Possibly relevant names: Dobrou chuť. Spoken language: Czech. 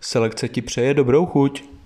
Selekce ti přeje dobrou chuť.